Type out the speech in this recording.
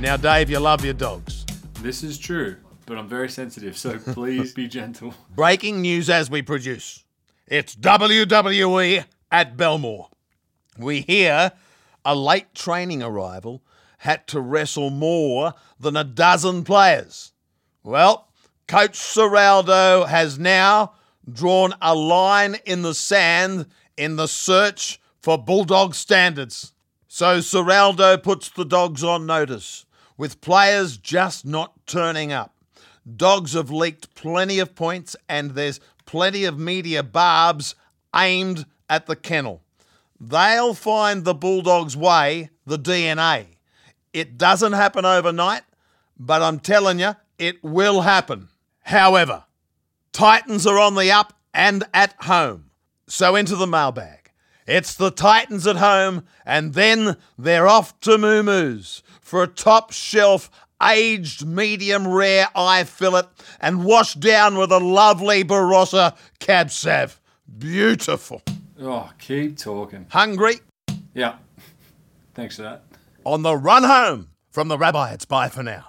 Now, Dave, you love your dogs. This is true, but I'm very sensitive, so please be gentle. Breaking news as we produce. It's WWE at Belmore. We hear a late training arrival had to wrestle more than a dozen players. Well, Coach Ciraldo has now drawn a line in the sand in the search for Bulldog standards. So Ciraldo puts the dogs on notice, with players just not turning up. Dogs have leaked plenty of points and there's plenty of media barbs aimed at the kennel. They'll find the Bulldogs' way, the DNA. It doesn't happen overnight, but I'm telling you, it will happen. However, Titans are on the up and at home. So into the mailbag. It's the Titans at home, and then they're off to Moo-Moo's for a top-shelf, aged, medium-rare eye fillet and washed down with a lovely Barossa cab sav. Beautiful. Oh, keep talking. Hungry? Yeah. Thanks for that. On the run home from the rabbi, it's bye for now.